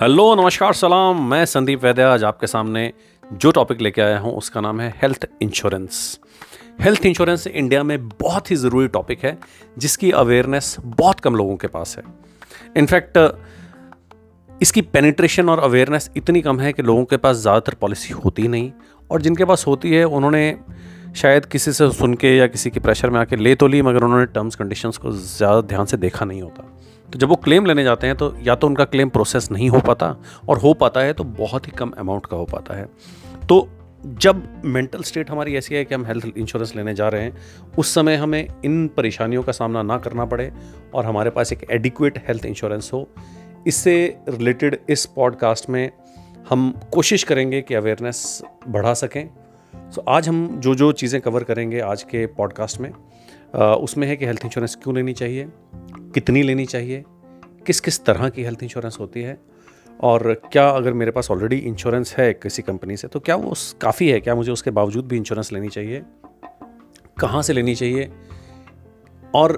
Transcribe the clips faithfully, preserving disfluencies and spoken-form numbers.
Hello नमस्कार सलाम, मैं संदीप वैद्या। आज आपके सामने जो टॉपिक लेके आया हूँ उसका नाम है health insurance. Health insurance India में बहुत ही ज़रूरी टॉपिक है जिसकी अवेयरनेस बहुत कम लोगों के पास है। इनफैक्ट इसकी पेनिट्रेशन और अवेयरनेस इतनी कम है कि लोगों के पास ज़्यादातर पॉलिसी होती ही नहीं, और जिनके पास होती है उन्होंने शायद किसी से सुन के या किसी के प्रेशर में आके ले तो ली, मगर उन्होंने टर्म्स कंडीशंस को ज़्यादा ध्यान से देखा नहीं होता। तो जब वो क्लेम लेने जाते हैं तो या तो उनका क्लेम प्रोसेस नहीं हो पाता, और हो पाता है तो बहुत ही कम अमाउंट का हो पाता है। तो जब मेंटल स्टेट हमारी ऐसी है कि हम हेल्थ इंश्योरेंस लेने जा रहे हैं, उस समय हमें इन परेशानियों का सामना ना करना पड़े और हमारे पास एक एडिक्वेट हेल्थ इंश्योरेंस हो। इससे रिलेटेड इस पॉडकास्ट में हम कोशिश करेंगे कि अवेयरनेस बढ़ा सकें। सो so, आज हम जो जो चीज़ें कवर करेंगे आज के पॉडकास्ट में आ, उसमें है कि हेल्थ इंश्योरेंस क्यों लेनी चाहिए, कितनी लेनी चाहिए, किस किस तरह की हेल्थ इंश्योरेंस होती है, और क्या अगर मेरे पास ऑलरेडी इंश्योरेंस है किसी कंपनी से तो क्या वो काफ़ी है, क्या मुझे उसके बावजूद भी इंश्योरेंस लेनी चाहिए, कहाँ से लेनी चाहिए और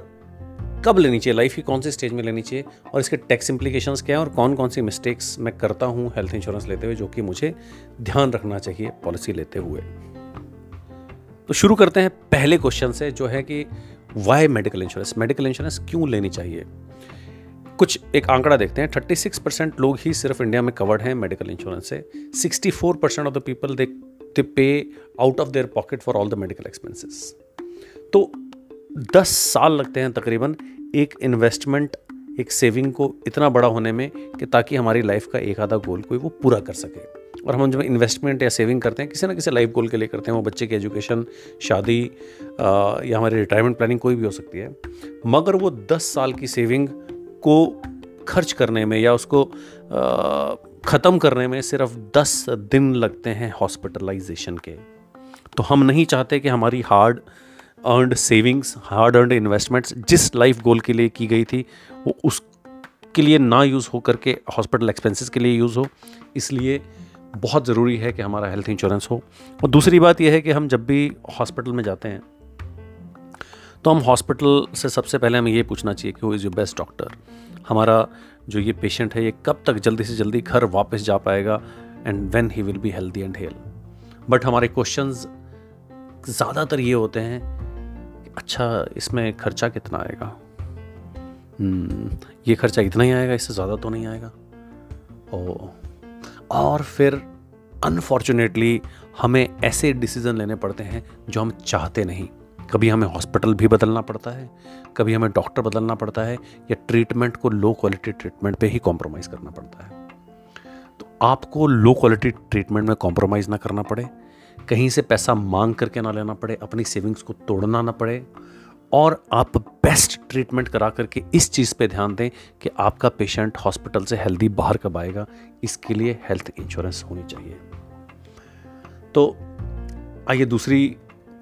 कब लेनी चाहिए, लाइफ की कौन से स्टेज में लेनी चाहिए, और इसके टैक्स इम्प्लीकेशंस क्या हैं, और कौन कौन सी मिस्टेक्स मैं करता हूँ हेल्थ इंश्योरेंस लेते हुए जो कि मुझे ध्यान रखना चाहिए पॉलिसी लेते हुए। तो शुरू करते हैं पहले क्वेश्चन से, जो है कि why medical insurance, medical insurance क्यों लेनी चाहिए। कुछ एक आंकड़ा देखते हैं, छत्तीस परसेंट लोग ही सिर्फ इंडिया में कवर्ड हैं मेडिकल इंश्योरेंस से। Sixty four percent of the people they they pay out of their pocket for all the medical expenses. तो दस साल लगते हैं तकरीबन एक इन्वेस्टमेंट, एक सेविंग को इतना बड़ा होने में कि ताकि हमारी लाइफ का एक आधा गोल कोई वो पूरा कर सके। और हम जब इन्वेस्टमेंट या सेविंग करते हैं किसी ना किसी लाइफ गोल के लिए करते हैं, वो बच्चे की एजुकेशन, शादी या हमारी रिटायरमेंट प्लानिंग कोई भी हो सकती है, मगर वो दस साल की सेविंग को खर्च करने में या उसको ख़त्म करने में सिर्फ दस दिन लगते हैं हॉस्पिटलाइजेशन के। तो हम नहीं चाहते कि हमारी hard earned savings, hard earned investments जिस लाइफ गोल के लिए की गई थी वो उसके लिए ना यूज़ हो करके हॉस्पिटल एक्सपेंसेस के लिए यूज़ हो। इसलिए बहुत ज़रूरी है कि हमारा हेल्थ इंश्योरेंस हो। और दूसरी बात यह है कि हम जब भी हॉस्पिटल में जाते हैं तो हम हॉस्पिटल से सबसे पहले हमें ये पूछना चाहिए कि who is your best doctor. हमारा जो ये पेशेंट है ये कब तक जल्दी से जल्दी घर वापस जा पाएगा, and when he will be healthy and hale. But हमारे क्वेश्चंस ज़्यादातर ये होते हैं, अच्छा इसमें खर्चा कितना आएगा, hmm, ये खर्चा इतना ही आएगा, इससे ज़्यादा तो नहीं आएगा। ओ और फिर अनफॉर्चुनेटली हमें ऐसे डिसीज़न लेने पड़ते हैं जो हम चाहते नहीं। कभी हमें हॉस्पिटल भी बदलना पड़ता है, कभी हमें डॉक्टर बदलना पड़ता है, या ट्रीटमेंट को लो क्वालिटी ट्रीटमेंट पे ही कॉम्प्रोमाइज़ करना पड़ता है। तो आपको लो क्वालिटी ट्रीटमेंट में कॉम्प्रोमाइज़ ना करना पड़े, कहीं से पैसा मांग करके ना लेना पड़े, अपनी सेविंग्स को तोड़ना ना पड़े, और आप बेस्ट ट्रीटमेंट करा करके इस चीज़ पे ध्यान दें कि आपका पेशेंट हॉस्पिटल से हेल्दी बाहर कब आएगा। इसके लिए हेल्थ इंश्योरेंस होनी चाहिए। तो आइए दूसरी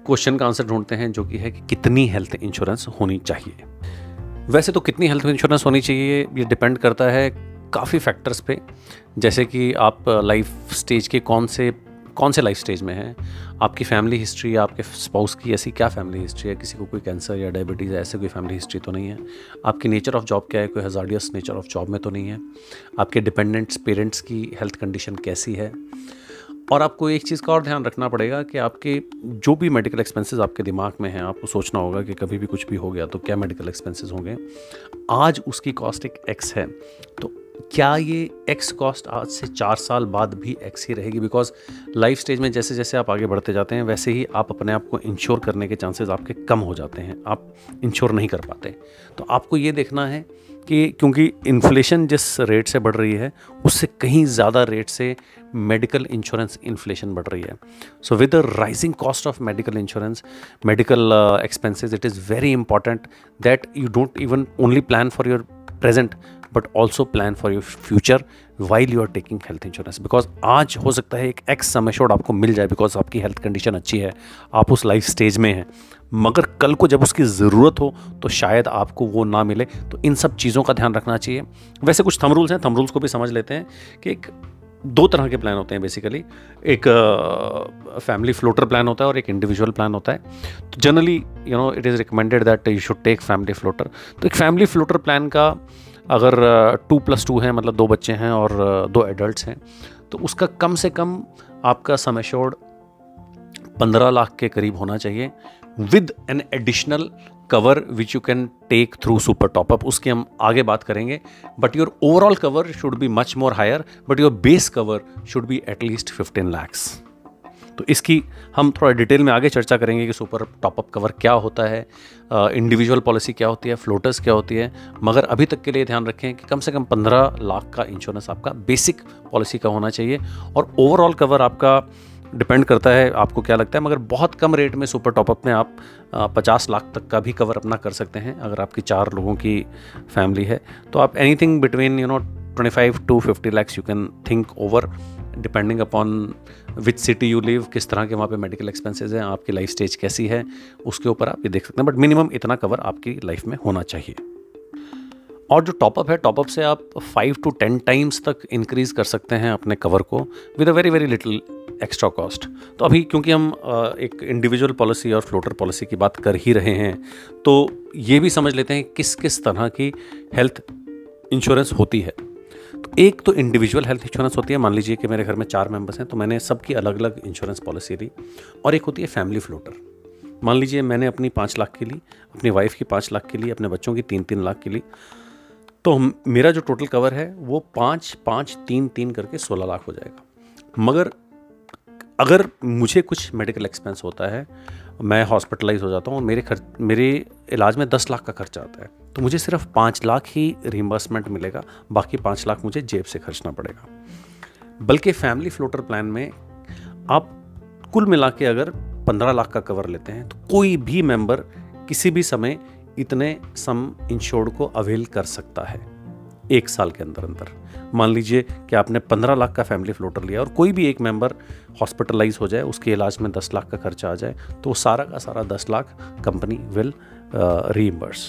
क्वेश्चन का आंसर ढूंढते हैं, जो कि है कि कितनी हेल्थ इंश्योरेंस होनी चाहिए। वैसे तो कितनी हेल्थ इंश्योरेंस होनी चाहिए ये डिपेंड करता है काफ़ी फैक्टर्स पे, जैसे कि आप लाइफ स्टेज के कौन से कौन से लाइफ स्टेज में हैं, आपकी फैमिली हिस्ट्री, आपके स्पाउस की ऐसी क्या फैमिली हिस्ट्री है, किसी को कोई कैंसर या डायबिटीज़ ऐसे कोई फैमिली हिस्ट्री तो नहीं है, आपकी नेचर ऑफ जॉब क्या है, कोई हजार्डियस नेचर ऑफ जॉब में तो नहीं है, आपके डिपेंडेंट्स पेरेंट्स की हेल्थ कंडीशन कैसी है। और आपको एक चीज़ का और ध्यान रखना पड़ेगा कि आपके जो भी मेडिकल एक्सपेंसेस आपके दिमाग में हैं, आपको सोचना होगा कि कभी भी कुछ भी हो गया तो क्या मेडिकल एक्सपेंसेस होंगे। आज उसकी कॉस्ट एक एक्स है, तो क्या ये एक्स कॉस्ट आज से चार साल बाद भी एक्स ही रहेगी, बिकॉज लाइफ स्टेज में जैसे जैसे आप आगे बढ़ते जाते हैं वैसे ही आप अपने आप को इंश्योर करने के चांसेस आपके कम हो जाते हैं, आप इंश्योर नहीं कर पाते। तो आपको ये देखना है कि क्योंकि इन्फ्लेशन जिस रेट से बढ़ रही है उससे कहीं ज़्यादा रेट से मेडिकल इंश्योरेंस इन्फ्लेशन बढ़ रही है। So with the rising cost of medical insurance, medical expenses, it is very important that you don't even only plan for your present but also plan for your future while you are taking health insurance, because आज हो सकता है एक x sum assured आपको मिल जाए because आपकी health condition अच्छी है, आप उस लाइफ स्टेज में हैं, मगर कल को जब उसकी ज़रूरत हो तो शायद आपको वो ना मिले। तो इन सब चीज़ों का ध्यान रखना चाहिए। वैसे कुछ थंब रूल्स हैं, थंब रूल्स को भी समझ लेते हैं कि एक दो तरह के प्लान होते हैं बेसिकली, एक फैमिली फ्लोटर प्लान होता है और एक इंडिविजुअल प्लान होता है। तो generally you know it is recommended that you should take family floater. तो एक फैमिली फ्लोटर प्लान का अगर टू प्लस टू हैं मतलब दो बच्चे हैं और दो एडल्ट्स हैं तो उसका कम से कम आपका सम एश्योर्ड पंद्रह लाख के करीब होना चाहिए with an additional cover which you can take through super top up. उसके हम आगे बात करेंगे। But your overall cover should be much more higher, but your base cover should be at least fifteen lakhs. तो इसकी हम थोड़ा डिटेल में आगे चर्चा करेंगे कि सुपर टॉपअप कवर क्या होता है, इंडिविजुअल पॉलिसी क्या होती है, फ्लोटर्स क्या होती है। मगर अभी तक के लिए ध्यान रखें कि कम से कम पंद्रह लाख का इंश्योरेंस आपका बेसिक पॉलिसी का होना चाहिए और ओवरऑल कवर आपका डिपेंड करता है आपको क्या लगता है। मगर बहुत कम रेट में सुपर टॉपअप में आप पचास लाख तक का भी कवर अपना कर सकते हैं। अगर आपकी चार लोगों की फैमिली है तो आप anything between you know twenty five to fifty lakhs you can think over, depending upon which city you live, किस तरह के वहाँ पे मेडिकल एक्सपेंसेस हैं, आपकी लाइफ स्टेज कैसी है, उसके ऊपर आप ये देख सकते हैं। बट मिनिमम इतना कवर आपकी लाइफ में होना चाहिए। और जो टॉपअप है, टॉपअप से आप फाइव टू टेन टाइम्स तक इंक्रीज़ कर सकते हैं अपने कवर को with a very very little extra cost. तो अभी क्योंकि हम एक इंडिविजुअल पॉलिसी और फ्लोटर पॉलिसी की बात कर ही रहे हैं तो ये भी समझ लेते हैं किस किस तरह की हेल्थ इंश्योरेंस होती है। तो एक तो इंडिविजुअल हेल्थ इंश्योरेंस होती है। मान लीजिए कि मेरे घर में चार मेंबर्स हैं तो मैंने सबकी अलग अलग इंश्योरेंस पॉलिसी ली। और एक होती है फैमिली फ्लोटर। मान लीजिए मैंने अपनी पाँच लाख की ली, अपनी वाइफ की पाँच लाख की ली, अपने बच्चों की तीन तीन लाख की ली, तो मेरा जो टोटल कवर है वो पाँच पाँच तीन तीन करके सोलह लाख हो जाएगा। मगर अगर मुझे कुछ मेडिकल एक्सपेंस होता है, मैं हॉस्पिटलाइज हो जाता हूँ और मेरे खर्च मेरे इलाज में दस लाख का खर्चा आता है तो मुझे सिर्फ पाँच लाख ही रिइम्बर्समेंट मिलेगा, बाकी पाँच लाख मुझे जेब से खर्चना पड़ेगा। बल्कि फैमिली फ्लोटर प्लान में आप कुल मिला के अगर पंद्रह लाख का कवर लेते हैं तो कोई भी मेंबर किसी भी समय इतने सम इंश्योर्ड को अवेल कर सकता है एक साल के अंदर अंदर। मान लीजिए कि आपने पंद्रह लाख का फैमिली फ्लोटर लिया और कोई भी एक मेंबर हॉस्पिटलाइज हो जाए, उसके इलाज में दस लाख का खर्चा आ जाए तो सारा का सारा दस लाख कंपनी विल रीइंबर्स।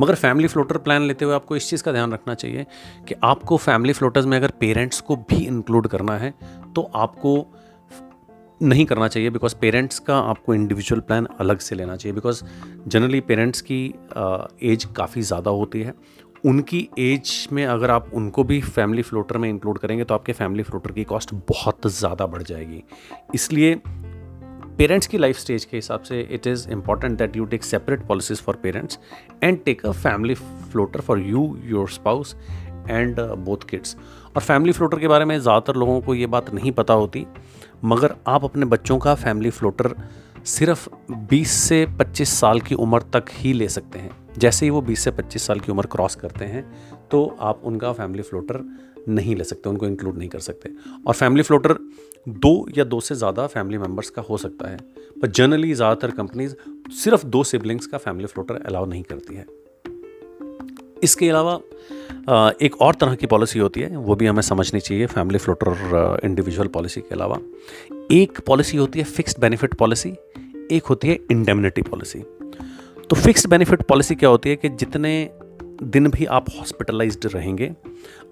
मगर फैमिली फ्लोटर प्लान लेते हुए आपको इस चीज़ का ध्यान रखना चाहिए कि आपको फैमिली फ्लोटर्स में अगर पेरेंट्स को भी इंक्लूड करना है तो आपको नहीं करना चाहिए, बिकॉज पेरेंट्स का आपको इंडिविजुअल प्लान अलग से लेना चाहिए। बिकॉज जनरली पेरेंट्स की एज काफ़ी ज़्यादा होती है, उनकी एज में अगर आप उनको भी फैमिली फ्लोटर में इंक्लूड करेंगे तो आपके फैमिली फ्लोटर की कॉस्ट बहुत ज़्यादा बढ़ जाएगी। इसलिए पेरेंट्स की लाइफ स्टेज के हिसाब से it is important that you take separate policies for parents and take a family floater for you, your spouse and both kids. और फैमिली फ्लोटर के बारे में ज़्यादातर लोगों को ये बात नहीं पता होती, मगर आप अपने बच्चों का फैमिली फ्लोटर सिर्फ बीस से पच्चीस साल की उम्र तक ही ले सकते हैं। जैसे ही वो बीस से पच्चीस साल की उम्र क्रॉस करते हैं तो आप उनका फैमिली फ्लोटर नहीं ले सकते, उनको इंक्लूड नहीं कर सकते। और फैमिली फ्लोटर दो या दो से ज़्यादा फैमिली मेम्बर्स का हो सकता है, पर जनरली ज़्यादातर कंपनीज सिर्फ दो सिबलिंग्स का फैमिली फ्लोटर अलाउ नहीं करती है। इसके अलावा एक और तरह की पॉलिसी होती है, वो भी हमें समझनी चाहिए फैमिली फ्लोटर और इंडिविजुअल पॉलिसी के अलावा। एक पॉलिसी होती है फिक्स्ड बेनिफिट पॉलिसी, एक होती है इंडेमनिटी पॉलिसी। तो फिक्स्ड बेनिफिट पॉलिसी क्या होती है कि जितने दिन भी आप हॉस्पिटलाइज्ड रहेंगे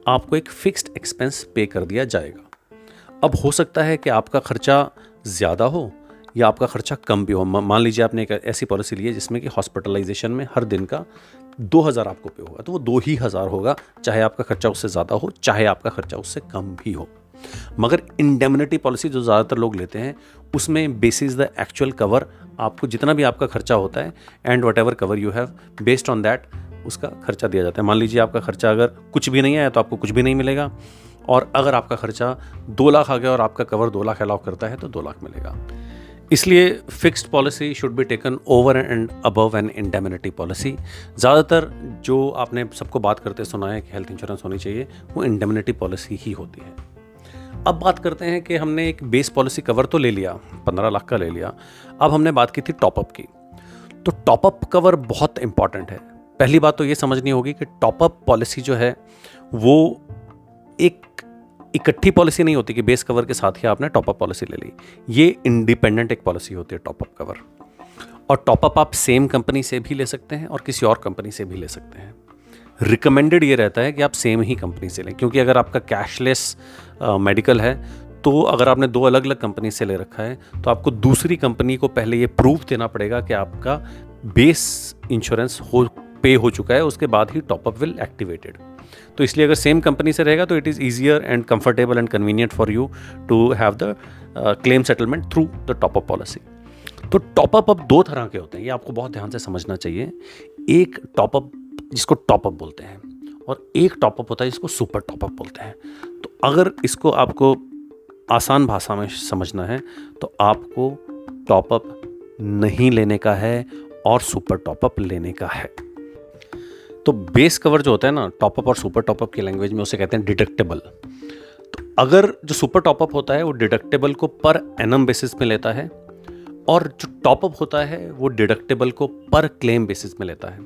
आपको एक फिक्स्ड एक्सपेंस पे कर दिया जाएगा। अब हो सकता है कि आपका खर्चा ज़्यादा हो या आपका खर्चा कम भी हो। मान लीजिए आपने एक ऐसी पॉलिसी ली है जिसमें कि हॉस्पिटलाइजेशन में हर दिन का दो हज़ार आपको पे होगा, तो वो दो ही हज़ार होगा, चाहे आपका खर्चा उससे ज़्यादा हो चाहे आपका खर्चा उससे कम भी हो। मगर इंडेमनिटी पॉलिसी जो ज़्यादातर लोग लेते हैं उसमें बेसिस द एक्चुअल कवर आपको जितना भी आपका खर्चा होता है and whatever cover you have based on that उसका खर्चा दिया जाता है। मान लीजिए आपका खर्चा अगर कुछ भी नहीं आया तो आपको कुछ भी नहीं मिलेगा, और अगर आपका खर्चा दो लाख आ गया और आपका कवर दो लाख अलाउ करता है तो दो लाख मिलेगा। इसलिए fixed policy should be taken over and above an indemnity policy. ज़्यादातर जो आपने सबको बात करते सुना है कि हेल्थ इंश्योरेंस होनी चाहिए वो इंडेमनिटी पॉलिसी ही होती है। अब बात करते हैं कि हमने एक बेस पॉलिसी कवर तो ले लिया, पंद्रह लाख का ले लिया, अब हमने बात की थी टॉपअप की। तो टॉपअप कवर बहुत इंपॉर्टेंट है। पहली बात तो ये समझनी होगी कि टॉपअप पॉलिसी जो है वो एक इकट्ठी पॉलिसी नहीं होती कि बेस कवर के साथ ही आपने टॉपअप पॉलिसी ले ली। ये इंडिपेंडेंट एक पॉलिसी होती है टॉपअप कवर। और टॉपअप आप सेम कंपनी से भी ले सकते हैं और किसी और कंपनी से भी ले सकते हैं। रिकमेंडेड ये रहता है कि आप सेम ही कंपनी से लें, क्योंकि अगर आपका कैशलेस मेडिकल है तो अगर आपने दो अलग अलग कंपनी से ले रखा है तो आपको दूसरी कंपनी को पहले ये प्रूफ देना पड़ेगा कि आपका बेस इंश्योरेंस हो पे हो चुका है उसके बाद ही टॉपअप विल एक्टिवेटेड। तो इसलिए अगर सेम कंपनी से रहेगा तो it is easier and comfortable and convenient for you to have the claim settlement through the top up policy. तो टॉपअप अब दो तरह के होते हैं, ये आपको बहुत ध्यान से समझना चाहिए। एक टॉपअप जिसको टॉपअप बोलते हैं और एक टॉपअप होता है जिसको सुपर टॉपअप बोलते हैं। तो अगर इसको आपको आसान भाषा में समझना है तो आपको टॉपअप नहीं लेने का है और सुपर टॉपअप लेने का है। तो बेस कवर जो होता है ना, टॉपअप और सुपर टॉपअप की लैंग्वेज में उसे कहते हैं डिडक्टेबल। तो अगर जो सुपर टॉपअप होता है वो डिडक्टेबल को पर एनम बेसिस में लेता है और जो टॉपअप होता है वो डिडक्टेबल को पर क्लेम बेसिस में लेता है।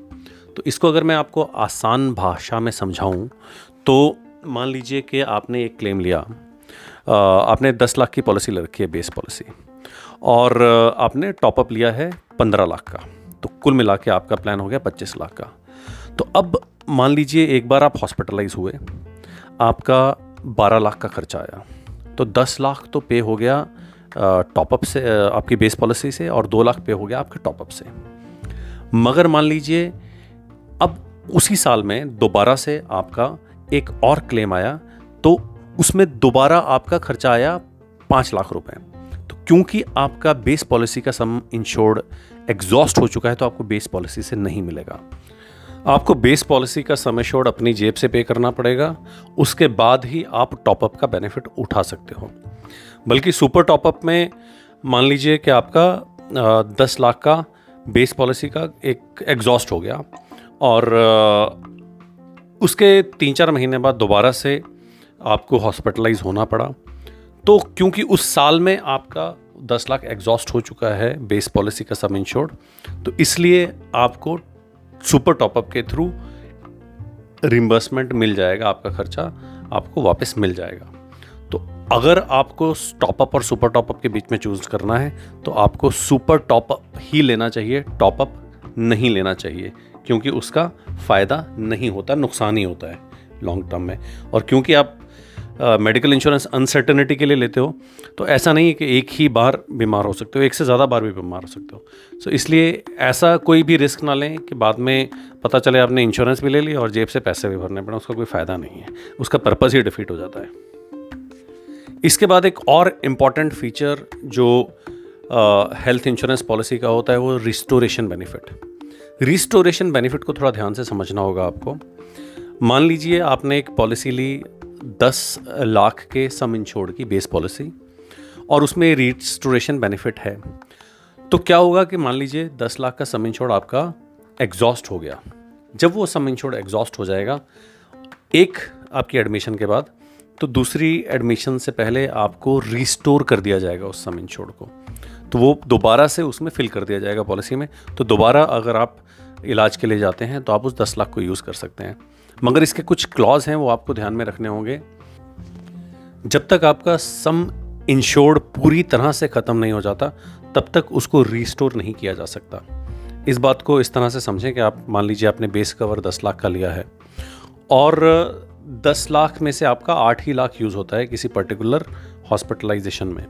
तो इसको अगर मैं आपको आसान भाषा में समझाऊं तो मान लीजिए कि आपने एक क्लेम लिया, आपने दस लाख की पॉलिसी ले रखी है बेस पॉलिसी और आपने टॉपअप लिया है पंद्रह लाख का, तो कुल मिला के आपका प्लान हो गया पच्चीस लाख का। तो अब मान लीजिए एक बार आप हॉस्पिटलाइज हुए, आपका बारह लाख का खर्चा आया, तो दस लाख तो पे हो गया टॉपअप से, आपकी बेस पॉलिसी से, और दो लाख पे हो गया आपके टॉपअप से। मगर मान लीजिए अब उसी साल में दोबारा से आपका एक और क्लेम आया तो उसमें दोबारा आपका खर्चा आया पाँच लाख रुपए। तो क्योंकि आपका बेस पॉलिसी का सम इंश्योर्ड एग्जॉस्ट हो चुका है तो आपको बेस पॉलिसी से नहीं मिलेगा, आपको बेस पॉलिसी का सम इंश्योर्ड अपनी जेब से पे करना पड़ेगा, उसके बाद ही आप टॉपअप का बेनिफिट उठा सकते हो। बल्कि सुपर टॉपअप में मान लीजिए कि आपका दस लाख का बेस पॉलिसी का एक एग्जॉस्ट हो गया और उसके तीन चार महीने बाद दोबारा से आपको हॉस्पिटलाइज होना पड़ा, तो क्योंकि उस साल में आपका दस लाख एग्जॉस्ट हो चुका है बेस पॉलिसी का सम इंश्योर्ड, तो इसलिए आपको सुपर टॉपअप के थ्रू रिम्बर्समेंट मिल जाएगा, आपका खर्चा आपको वापस मिल जाएगा। तो अगर आपको टॉपअप और सुपर टॉपअप के बीच में चूज करना है तो आपको सुपर टॉपअप ही लेना चाहिए, टॉपअप नहीं लेना चाहिए, क्योंकि उसका फ़ायदा नहीं होता, नुकसान ही होता है लॉन्ग टर्म में। और क्योंकि आप मेडिकल इंश्योरेंस अनसर्टेनिटी के लिए लेते हो तो ऐसा नहीं है कि एक ही बार बीमार हो सकते हो, एक से ज़्यादा बार भी बीमार हो सकते हो। सो so, इसलिए ऐसा कोई भी रिस्क ना लें कि बाद में पता चले आपने इंश्योरेंस भी ले ली और जेब से पैसे भी भरने पड़े, उसका कोई फ़ायदा नहीं है, उसका पर्पज़ ही डिफीट हो जाता है। इसके बाद एक और इम्पॉर्टेंट फीचर जो हेल्थ इंश्योरेंस पॉलिसी का होता है वो रिस्टोरेशन बेनिफिट। रिस्टोरेशन बेनिफिट को थोड़ा ध्यान से समझना होगा आपको। मान लीजिए आपने एक पॉलिसी ली दस लाख के सम इंश्योर्ड की बेस पॉलिसी और उसमें रिस्टोरेशन बेनिफिट है, तो क्या होगा कि मान लीजिए दस लाख का सम इंश्योर्ड आपका एग्जॉस्ट हो गया। जब वो सम इंश्योर्ड एग्जॉस्ट हो जाएगा एक आपकी एडमिशन के बाद, तो दूसरी एडमिशन से पहले आपको रिस्टोर कर दिया जाएगा उस सम इंश्योर्ड को, तो वो दोबारा से उसमें फिल कर दिया जाएगा पॉलिसी में। तो दोबारा अगर आप इलाज के लिए जाते हैं तो आप उस दस लाख को यूज़ कर सकते हैं। मगर इसके कुछ क्लॉज हैं वो आपको ध्यान में रखने होंगे। जब तक आपका सम इंश्योर्ड पूरी तरह से ख़त्म नहीं हो जाता तब तक उसको रिस्टोर नहीं किया जा सकता। इस बात को इस तरह से समझें कि आप मान लीजिए आपने बेस कवर दस लाख का लिया है और दस लाख में से आपका आठ ही लाख यूज़ होता है किसी पर्टिकुलर हॉस्पिटलाइजेशन में,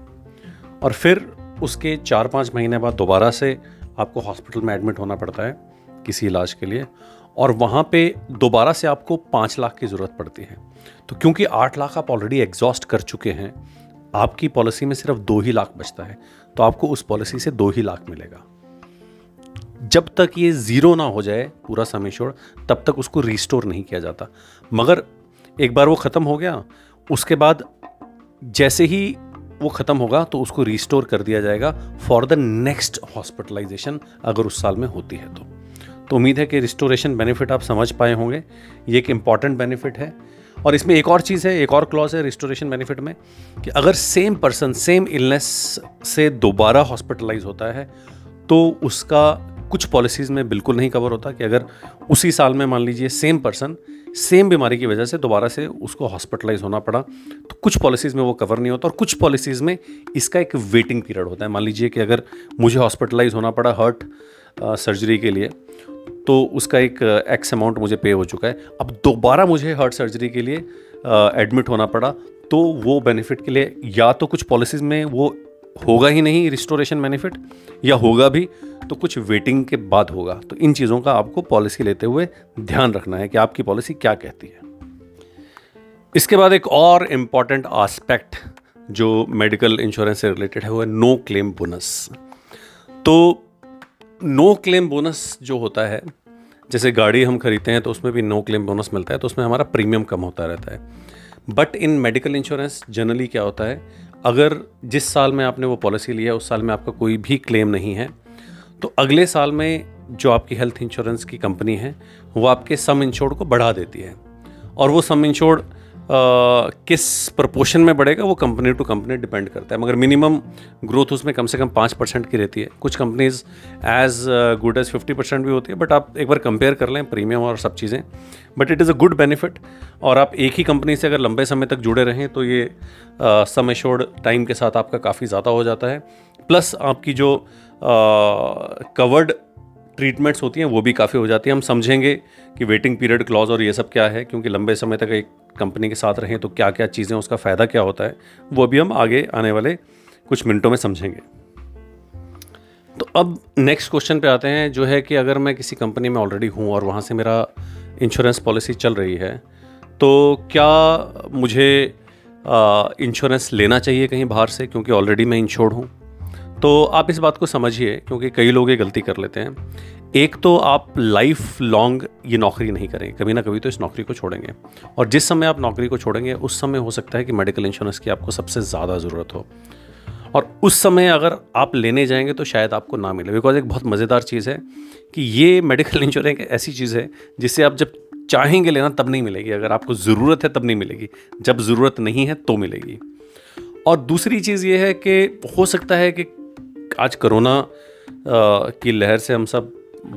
और फिर उसके चार पाँच महीने बाद दोबारा से आपको हॉस्पिटल में एडमिट होना पड़ता है किसी इलाज के लिए और वहाँ पे दोबारा से आपको पाँच लाख की ज़रूरत पड़ती है। तो क्योंकि आठ लाख आप ऑलरेडी एग्जॉस्ट कर चुके हैं, आपकी पॉलिसी में सिर्फ दो ही लाख बचता है, तो आपको उस पॉलिसी से दो ही लाख मिलेगा। जब तक ये ज़ीरो ना हो जाए पूरा सम इंश्योर्ड तब तक उसको रिस्टोर नहीं किया जाता। मगर एक बार वो ख़त्म हो गया, उसके बाद जैसे ही वो ख़त्म होगा तो उसको रिस्टोर कर दिया जाएगा फॉर द नेक्स्ट हॉस्पिटलाइजेशन अगर उस साल में होती है। तो तो उम्मीद है कि रिस्टोरेशन बेनिफिट आप समझ पाए होंगे, ये एक इम्पॉर्टेंट बेनिफिट है। और इसमें एक और चीज़ है, एक और क्लॉज है रिस्टोरेशन बेनिफिट में कि अगर सेम पर्सन सेम इलनेस से दोबारा हॉस्पिटलाइज होता है तो उसका कुछ पॉलिसीज़ में बिल्कुल नहीं कवर होता कि अगर उसी साल में मान लीजिए सेम पर्सन सेम बीमारी की वजह से दोबारा से उसको हॉस्पिटलाइज होना पड़ा तो कुछ पॉलिसीज़ में वो कवर नहीं होता और कुछ पॉलिसीज़ में इसका एक वेटिंग पीरियड होता है। मान लीजिए कि अगर मुझे हॉस्पिटलाइज होना पड़ा हार्ट सर्जरी के लिए तो उसका एक एक्स अमाउंट मुझे पे हो चुका है, अब दोबारा मुझे हार्ट सर्जरी के लिए एडमिट होना पड़ा तो वो बेनिफिट के लिए या तो कुछ पॉलिसीज़ में वो होगा ही नहीं रिस्टोरेशन बेनिफिट, या होगा भी तो कुछ वेटिंग के बाद होगा। तो इन चीज़ों का आपको पॉलिसी लेते हुए ध्यान रखना है कि आपकी पॉलिसी क्या कहती है। इसके बाद एक और इम्पॉर्टेंट आस्पेक्ट जो मेडिकल इंश्योरेंस से रिलेटेड है वो है नो क्लेम बोनस। तो नो क्लेम बोनस जो होता है, जैसे गाड़ी हम खरीदते हैं तो उसमें भी नो क्लेम बोनस मिलता है, तो उसमें हमारा प्रीमियम कम होता रहता है। But in medical insurance generally क्या होता है, अगर जिस साल में आपने वो पॉलिसी लिया उस साल में आपका कोई भी क्लेम नहीं है तो अगले साल में जो आपकी हेल्थ इंश्योरेंस की कंपनी है वो आपके सम इंश्योर्ड को बढ़ा देती है, और वो सम इंश्योर्ड किस प्रपोर्शन में बढ़ेगा वो कंपनी टू कंपनी डिपेंड करता है, मगर मिनिमम ग्रोथ उसमें कम से कम पाँच परसेंट की रहती है। कुछ companies as good as fifty percent भी होती है, बट आप एक बार कंपेयर कर लें प्रीमियम और सब चीज़ें, but it is a good benefit. और आप एक ही कंपनी से अगर लंबे समय तक जुड़े रहें तो ये सम एश्योर्ड टाइम के साथ आपका काफ़ी ज़्यादा हो जाता है, प्लस आपकी जो कवर्ड ट्रीटमेंट्स होती हैं वो भी काफ़ी हो जाती है। हम समझेंगे कि वेटिंग पीरियड क्लॉज और ये सब क्या है, क्योंकि लंबे समय तक एक कंपनी के साथ रहें तो क्या क्या चीज़ें, उसका फ़ायदा क्या होता है, वो भी हम आगे आने वाले कुछ मिनटों में समझेंगे। तो अब नेक्स्ट क्वेश्चन पे आते हैं जो है कि अगर मैं किसी कंपनी में ऑलरेडी हूँ और वहाँ से मेरा इंश्योरेंस पॉलिसी चल रही है तो क्या मुझे इंश्योरेंस लेना चाहिए कहीं बाहर से, क्योंकि ऑलरेडी मैं इंश्योर्ड हूँ। तो आप इस बात को समझिए क्योंकि कई लोग ये गलती कर लेते हैं। एक तो आप लाइफ लॉन्ग ये नौकरी नहीं करेंगे, कभी ना कभी तो इस नौकरी को छोड़ेंगे, और जिस समय आप नौकरी को छोड़ेंगे उस समय हो सकता है कि मेडिकल इंश्योरेंस की आपको सबसे ज़्यादा ज़रूरत हो, और उस समय अगर आप लेने जाएंगे तो शायद आपको ना मिले। बिकॉज एक बहुत मज़ेदार चीज़ है कि ये मेडिकल इंश्योरेंस ऐसी चीज़ है जिसे आप जब चाहेंगे लेना तब नहीं मिलेगी, अगर आपको ज़रूरत है तब नहीं मिलेगी, जब ज़रूरत नहीं है तो मिलेगी। और दूसरी चीज़ ये है कि हो सकता है कि आज कोरोना की लहर से हम सब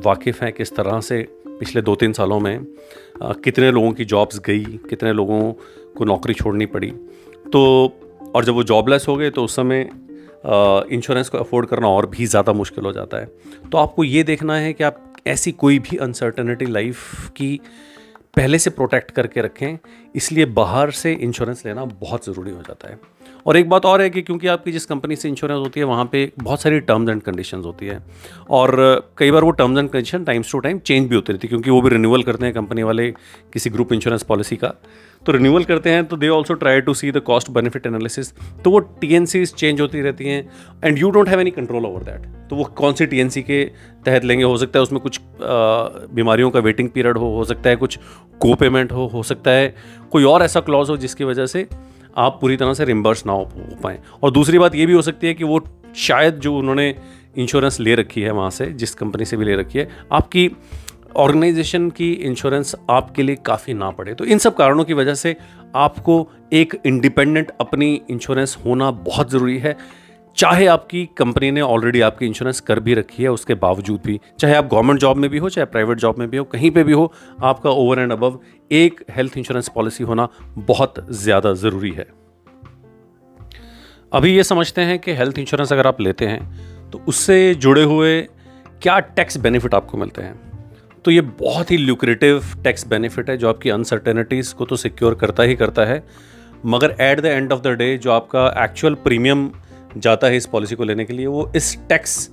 वाकिफ़ हैं किस तरह से पिछले दो तीन सालों में आ, कितने लोगों की जॉब्स गई, कितने लोगों को नौकरी छोड़नी पड़ी। तो और जब वो जॉबलेस हो गए तो उस समय इंश्योरेंस को अफोर्ड करना और भी ज़्यादा मुश्किल हो जाता है। तो आपको ये देखना है कि आप ऐसी कोई भी अनसर्टेनिटी लाइफ की पहले से प्रोटेक्ट करके रखें, इसलिए बाहर से इंश्योरेंस लेना बहुत ज़रूरी हो जाता है। और एक बात और है कि क्योंकि आपकी जिस कंपनी से इंश्योरेंस होती है वहाँ पे बहुत सारी टर्म्स एंड कंडीशंस होती है, और कई बार वो terms and condition times to time change भी होती रहती है, क्योंकि वो भी रिन्यूअल करते हैं कंपनी वाले किसी ग्रुप इंश्योरेंस पॉलिसी का तो रिन्यूअल करते हैं, तो they also try to see the cost benefit analysis. तो वो टी एन सीज चेंज होती रहती हैं and you don't have any control over that. तो वो कौन सी टी एन सी के तहत लेंगे, हो सकता है उसमें कुछ बीमारियों का वेटिंग पीरियड हो, हो सकता है कुछ को पेमेंट हो, हो सकता है कोई और ऐसा क्लॉज हो जिसकी वजह से आप पूरी तरह से रिम्बर्स ना हो पाएँ। और दूसरी बात ये भी हो सकती है कि वो शायद जो उन्होंने इंश्योरेंस ले रखी है वहाँ से, जिस कंपनी से भी ले रखी है, आपकी ऑर्गेनाइजेशन की इंश्योरेंस आपके लिए काफ़ी ना पड़े। तो इन सब कारणों की वजह से आपको एक इंडिपेंडेंट अपनी इंश्योरेंस होना बहुत ज़रूरी है, चाहे आपकी कंपनी ने ऑलरेडी आपकी इंश्योरेंस कर भी रखी है उसके बावजूद भी, चाहे आप गवर्नमेंट जॉब में भी हो, चाहे प्राइवेट जॉब में भी हो, कहीं पे भी हो, आपका ओवर एंड अबव एक हेल्थ इंश्योरेंस पॉलिसी होना बहुत ज़्यादा ज़रूरी है। अभी ये समझते हैं कि हेल्थ इंश्योरेंस अगर आप लेते हैं तो उससे जुड़े हुए क्या टैक्स बेनिफिट आपको मिलते हैं। तो ये बहुत ही ल्यूक्रेटिव टैक्स बेनिफिट है जो आपकी अनसर्टेनिटीज़ को तो सिक्योर करता ही करता है, मगर at the end of the day जो आपका एक्चुअल प्रीमियम जाता है इस पॉलिसी को लेने के लिए, वो इस टैक्स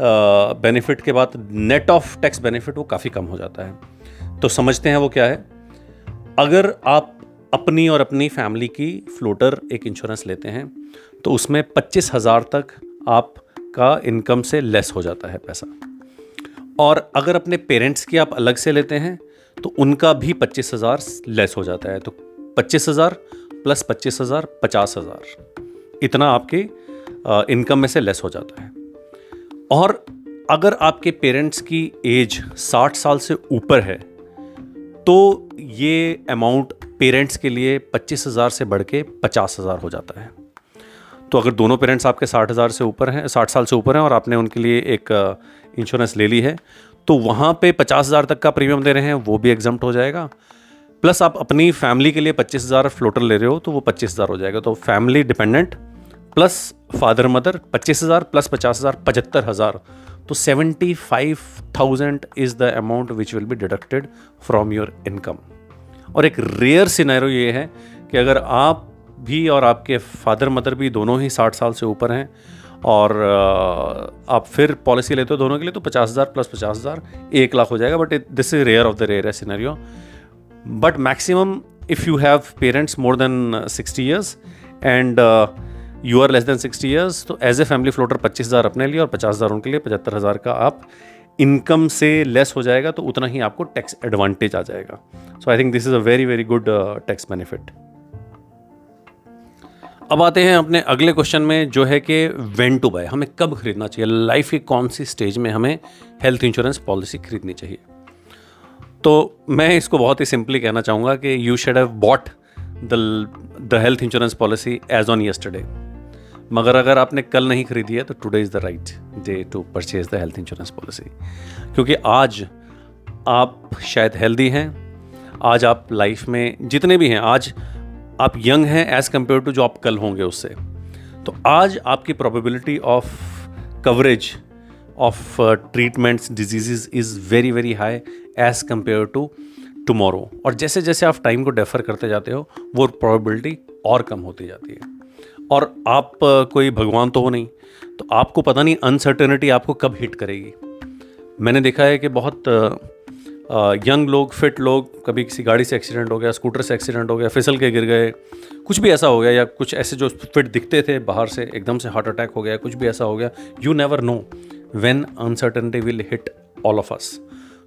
बेनिफिट के बाद नेट ऑफ टैक्स बेनिफिट वो काफ़ी कम हो जाता है। तो समझते हैं वो क्या है। अगर आप अपनी और अपनी फैमिली की फ्लोटर एक इंश्योरेंस लेते हैं तो उसमें पच्चीस हज़ार तक आपका इनकम से लेस हो जाता है पैसा, और अगर अपने पेरेंट्स की आप अलग से लेते हैं तो उनका भी पच्चीस हज़ार लेस हो जाता है। तो पच्चीस हज़ार प्लस पच्चीस हज़ार पचास हज़ार इतना आपके इनकम में से लेस हो जाता है। और अगर आपके पेरेंट्स की एज साठ साल से ऊपर है तो ये अमाउंट पेरेंट्स के लिए पच्चीस हज़ार से बढ़ के पचास हज़ार हो जाता है। तो अगर दोनों पेरेंट्स आपके साठ हज़ार से ऊपर हैं, साठ साल से ऊपर हैं, और आपने उनके लिए एक इंश्योरेंस ले ली है तो वहाँ पे पचास हज़ार तक का प्रीमियम दे रहे हैं, वो भी एग्जम्प्ट हो जाएगा। प्लस आप अपनी फैमिली के लिए पच्चीस हज़ार फ्लोटर ले रहे हो तो वो पच्चीस हज़ार हो जाएगा। तो family dependent plus father mother पच्चीस हज़ार प्लस पचास हज़ार पचहत्तर हज़ार, तो पचहत्तर हज़ार is the amount which will be deducted from your income. और एक रेयर सिनेरियो ये है कि अगर आप भी और आपके फादर मदर भी दोनों ही साठ साल से ऊपर हैं और आप फिर पॉलिसी लेते हो दोनों के लिए तो पचास हज़ार प्लस पचास हज़ार एक लाख हो जाएगा। But this is rare of the rare scenario. But maximum if you have parents more than sixty years and you are less than sixty years, तो एज ए फैमिली फ्लोटर पच्चीस हज़ार अपने लिए और पचास हज़ार उनके लिए, पचहत्तर हज़ार का आप इनकम से लेस हो जाएगा, तो उतना ही आपको टैक्स एडवांटेज आ जाएगा। So I think this is a very very good tax benefit. अब आते हैं अपने अगले क्वेश्चन में, जो है कि व्हेन टू बाय, हमें कब खरीदना चाहिए, लाइफ की कौन सी स्टेज में हमें हेल्थ इंश्योरेंस पॉलिसी खरीदनी चाहिए। तो मैं इसको बहुत ही सिंपली कहना चाहूँगा कि you should have bought the the health insurance policy as on yesterday, मगर अगर आपने कल नहीं खरीदी है तो today is the right day to purchase the health insurance policy, क्योंकि आज आप शायद हेल्दी हैं, आज आप लाइफ में जितने भी हैं, आज आप यंग हैं एज़ कम्पेयर टू जो आप कल होंगे उससे, तो आज आपकी probability of coverage of treatments disease is very very high as compare to tomorrow. और जैसे जैसे आप टाइम को डेफर करते जाते हो वो प्रोबेबिलिटी और कम होती जाती है। और आप कोई भगवान तो हो नहीं, तो आपको पता नहीं अनसर्टेनिटी आपको कब हिट करेगी। मैंने देखा है कि बहुत यंग लोग, फिट लोग, कभी किसी गाड़ी से एक्सीडेंट हो गया, स्कूटर से एक्सीडेंट हो गया, फिसल के गिर गए, कुछ भी ऐसा हो गया, या कुछ ऐसे जो फिट दिखते थे बाहर से एकदम से हार्ट अटैक हो गया, कुछ भी ऐसा हो गया। You never know when uncertainty will hit all of us.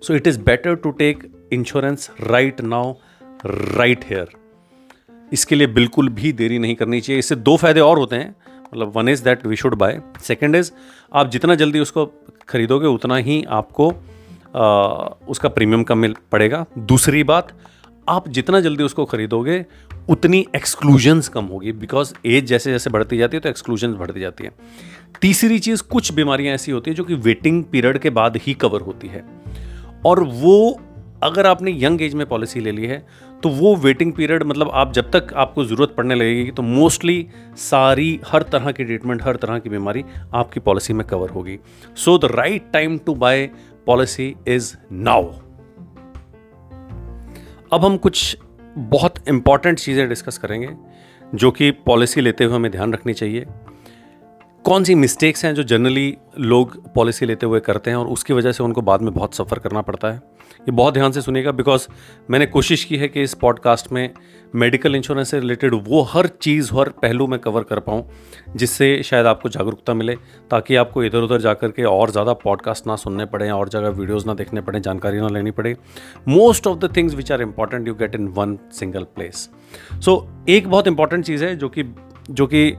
So it is better to take insurance right now, right here. इसके लिए बिल्कुल भी देरी नहीं करनी चाहिए। इससे दो फायदे और होते हैं, मतलब one is that we should buy, second is आप जितना जल्दी उसको खरीदोगे उतना ही आपको आ, उसका प्रीमियम कम मिल पड़ेगा। दूसरी बात, आप जितना जल्दी उसको खरीदोगे उतनी एक्सक्लूजन्स कम होगी, बिकॉज एज जैसे जैसे बढ़ती जाती है तो एक्सक्लूजन्स बढ़ती जाती है। तीसरी चीज़, कुछ बीमारियाँ ऐसी होती है जो कि वेटिंग पीरियड के बाद ही कवर होती है, और वो अगर आपने यंग एज में पॉलिसी ले ली है तो वो वेटिंग पीरियड, मतलब आप जब तक आपको ज़रूरत पड़ने लगेगी तो मोस्टली सारी हर तरह की ट्रीटमेंट, हर तरह की बीमारी आपकी पॉलिसी में कवर होगी। So the right time to buy policy is now. अब हम कुछ बहुत इंपॉर्टेंट चीज़ें डिस्कस करेंगे जो कि पॉलिसी लेते हुए हमें ध्यान रखनी चाहिए। कौन सी मिस्टेक्स हैं जो जनरली लोग पॉलिसी लेते हुए करते हैं और उसकी वजह से उनको बाद में बहुत सफ़र करना पड़ता है। ये बहुत ध्यान से सुनिएगा, बिकॉज मैंने कोशिश की है कि इस पॉडकास्ट में मेडिकल इंश्योरेंस से रिलेटेड वो हर चीज़, हर पहलू में कवर कर पाऊँ, जिससे शायद आपको जागरूकता मिले, ताकि आपको इधर उधर जाकर के और ज़्यादा पॉडकास्ट ना सुनने पड़े, और जगह वीडियोज़ ना देखने पड़े, जानकारी ना लेनी पड़े। Most of the things which are important you get in one single place. So एक बहुत इंपॉर्टेंट चीज़ है जो कि जो कि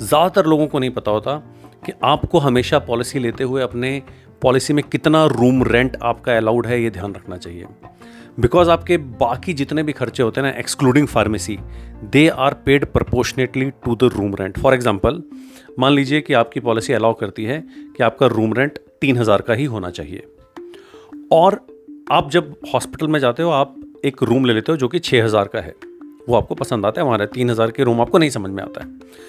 ज़्यादातर लोगों को नहीं पता होता, कि आपको हमेशा पॉलिसी लेते हुए अपने पॉलिसी में कितना रूम रेंट आपका अलाउड है ये ध्यान रखना चाहिए, बिकॉज आपके बाकी जितने भी खर्चे होते हैं ना, excluding pharmacy, they are paid proportionately to the room rent. For example, मान लीजिए कि आपकी पॉलिसी अलाउ करती है कि आपका रूम रेंट तीन हज़ार का ही होना चाहिए, और आप जब हॉस्पिटल में जाते हो आप एक रूम ले लेते हो जो कि छः हज़ार का है, वो आपको पसंद आता है, हमारे तीन हज़ार के रूम आपको नहीं समझ में आता है,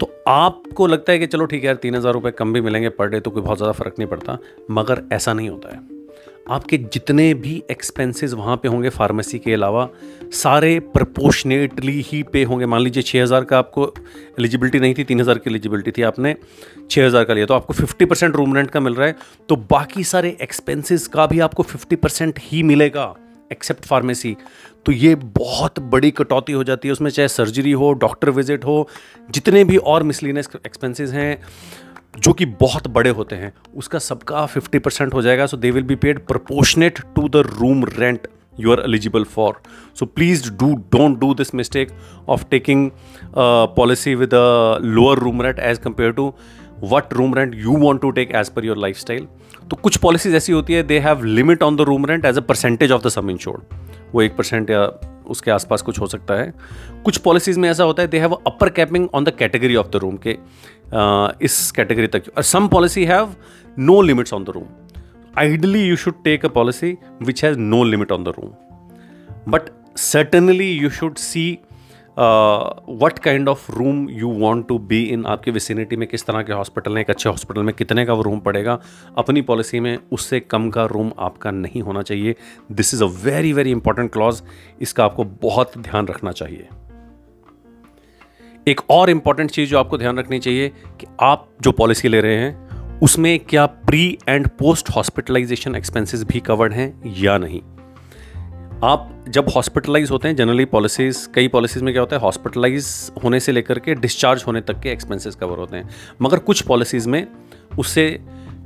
तो आपको लगता है कि चलो ठीक है यार, तीन हज़ार रुपये कम भी मिलेंगे पर डे तो कोई बहुत ज़्यादा फ़र्क नहीं पड़ता, मगर ऐसा नहीं होता है। आपके जितने भी एक्सपेंसेस वहाँ पे होंगे फार्मेसी के अलावा, सारे प्रपोर्शनेटली ही पे होंगे। मान लीजिए छः हज़ार का आपको एलिजिबिलिटी नहीं थी, तीन हज़ार की एलिजिबिलिटी थी, आपने छः हज़ार का लिया, तो आपको फिफ्टी परसेंट रूम रेंट का मिल रहा है, तो बाकी सारे एक्सपेंसेस का भी आपको फिफ्टी परसेंट ही मिलेगा एक्सेप्ट फार्मेसी। तो ये बहुत बड़ी कटौती हो जाती है, उसमें चाहे सर्जरी हो, डॉक्टर विजिट हो, जितने भी और मिसलिनियस एक्सपेंसेस हैं जो कि बहुत बड़े होते हैं, उसका सबका फिफ्टी परसेंट हो जाएगा। So they will be paid proportionate to the room rent you are eligible for. So please do don't do this mistake of taking policy with a lower room rent as compare to what room rent you want to take as per your life style. तो कुछ policies ऐसी होती है, they have limit on the room rent as a percentage of the sum insured, वो एक percent या उसके आसपास कुछ हो सकता है। कुछ पॉलिसीज़ में ऐसा होता है, they have upper capping on the category of the room के आ, इस कैटेगरी तक, और some policy have no limits on the room. Ideally you should take a policy which has no limit on the room, but certainly you should see what kind of room you want to be in. आपकी vicinity में किस तरह के hospital हैं, एक अच्छे hospital में कितने का वो रूम पड़ेगा, अपनी पॉलिसी में उससे कम का रूम आपका नहीं होना चाहिए। This is a very very important clause, इसका आपको बहुत ध्यान रखना चाहिए। एक और इम्पॉर्टेंट चीज़ जो आपको ध्यान रखनी चाहिए कि आप जो पॉलिसी ले रहे हैं उसमें क्या pre and post hospitalization expenses भी कवर्ड हैं या नहीं। आप जब हॉस्पिटलाइज होते हैं, जनरली पॉलिसीज़, कई पॉलिसीज़ में क्या होता है, हॉस्पिटलाइज होने से लेकर के डिस्चार्ज होने तक के एक्सपेंसेस कवर होते हैं, मगर कुछ पॉलिसीज़ में उससे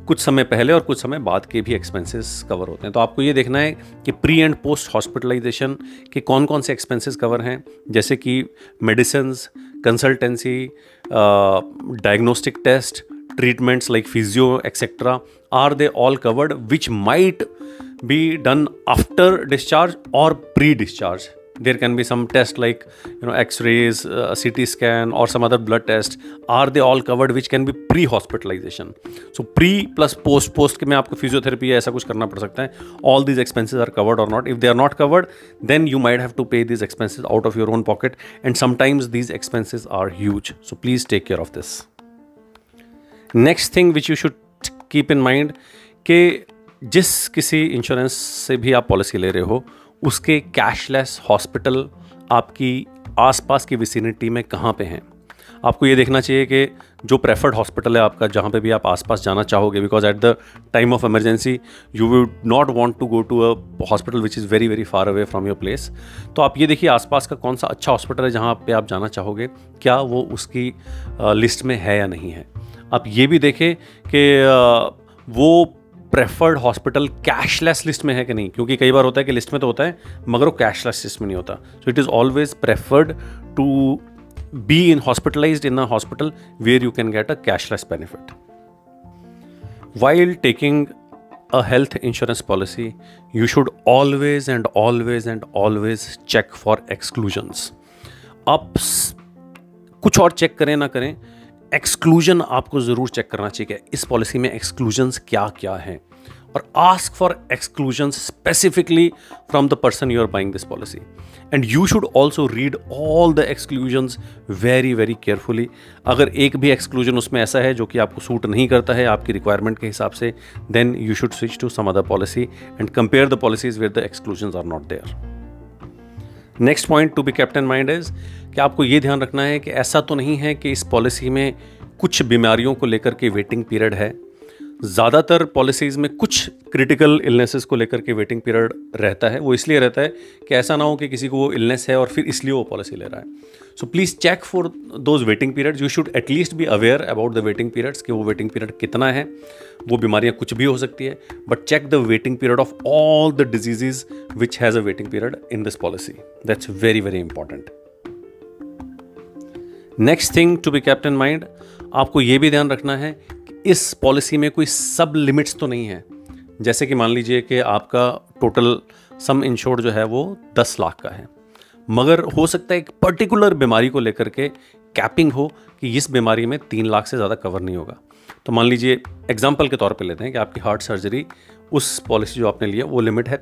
कुछ समय पहले और कुछ समय बाद के भी एक्सपेंसेस कवर होते हैं। तो आपको ये देखना है कि प्री एंड पोस्ट हॉस्पिटलाइजेशन के कौन कौन से एक्सपेंसेस कवर हैं, जैसे कि medicines, consultancy, diagnostic test, treatments like physio etcetera, are they all covered which might be done after discharge और pre discharge. There can be some tests like you know X-rays, uh, C T scan, or some other blood test. Are they all covered? Which can be pre-hospitalization. So pre plus post. Post के में आपको physiotherapy या ऐसा कुछ करना पड़ सकता है. All these expenses are covered or not. If they are not covered, then you might have to pay these expenses out of your own pocket. And sometimes these expenses are huge. So please take care of this. Next thing which you should keep in mind के जिस किसी insurance से भी आप policy ले रहे हो उसके कैशलेस हॉस्पिटल आपकी आसपास की विसिनिटी में कहाँ पे हैं। आपको ये देखना चाहिए कि जो प्रेफर्ड हॉस्पिटल है आपका, जहाँ पे भी आप आसपास जाना चाहोगे, because at the time of emergency you would not want to go to a hospital which is very very far away from your place. तो आप ये देखिए आसपास का कौन सा अच्छा हॉस्पिटल है जहाँ पे आप जाना चाहोगे, क्या वो उसकी लिस्ट में है या नहीं है। आप ये भी देखें कि वो प्रेफर्ड हॉस्पिटल कैशलेस लिस्ट में है कि नहीं, क्योंकि कई बार होता है कि लिस्ट में तो होता है मगर वो कैशलेस लिस्ट में नहीं होता। So it is always preferred to be in hospitalized in a hospital where you can get a cashless benefit. While taking a health insurance policy you should always and always and always check for exclusions. आप कुछ और check करें ना करें, exclusion आपको ज़रूर check करना चाहिए इस पॉलिसी में एक्सक्लूजन्स क्या क्या हैं, और ask for exclusions specifically from the person you are buying this policy. And you should also read all the exclusions very very carefully. अगर एक भी एक्सक्लूजन उसमें ऐसा है जो कि आपको सूट नहीं करता है आपकी रिक्वायरमेंट के हिसाब से, then you should switch to some other policy and compare the policies with the exclusions are not there. Next point to be kept in mind is कि आपको ये ध्यान रखना है कि ऐसा तो नहीं है कि इस पॉलिसी में कुछ बीमारियों को लेकर के वेटिंग पीरियड है। ज़्यादातर पॉलिसीज़ में कुछ क्रिटिकल इलनेसेस को लेकर के वेटिंग पीरियड रहता है। वो इसलिए रहता है कि ऐसा ना हो कि किसी को वो इलनेस है और फिर इसलिए वो पॉलिसी ले रहा है। So please check for those waiting periods. You should at least be aware about the waiting periods कि वो वेटिंग पीरियड कितना है। वो बीमारियाँ कुछ भी हो सकती है, but check the waiting period of all the diseases which has a waiting period in this policy. That's very very important. Next thing to be kept in mind, आपको ये भी ध्यान रखना है कि इस पॉलिसी में कोई सब लिमिट्स तो नहीं है। जैसे कि मान लीजिए कि आपका टोटल सम इंश्योर्ड जो है वो दस लाख का है, मगर हो सकता है एक पर्टिकुलर बीमारी को लेकर के कैपिंग हो कि इस बीमारी में तीन लाख से ज़्यादा कवर नहीं होगा। तो मान लीजिए एग्जाम्पल के तौर पे लेते हैं कि आपकी हार्ट सर्जरी, उस पॉलिसी जो आपने लिया वो लिमिट है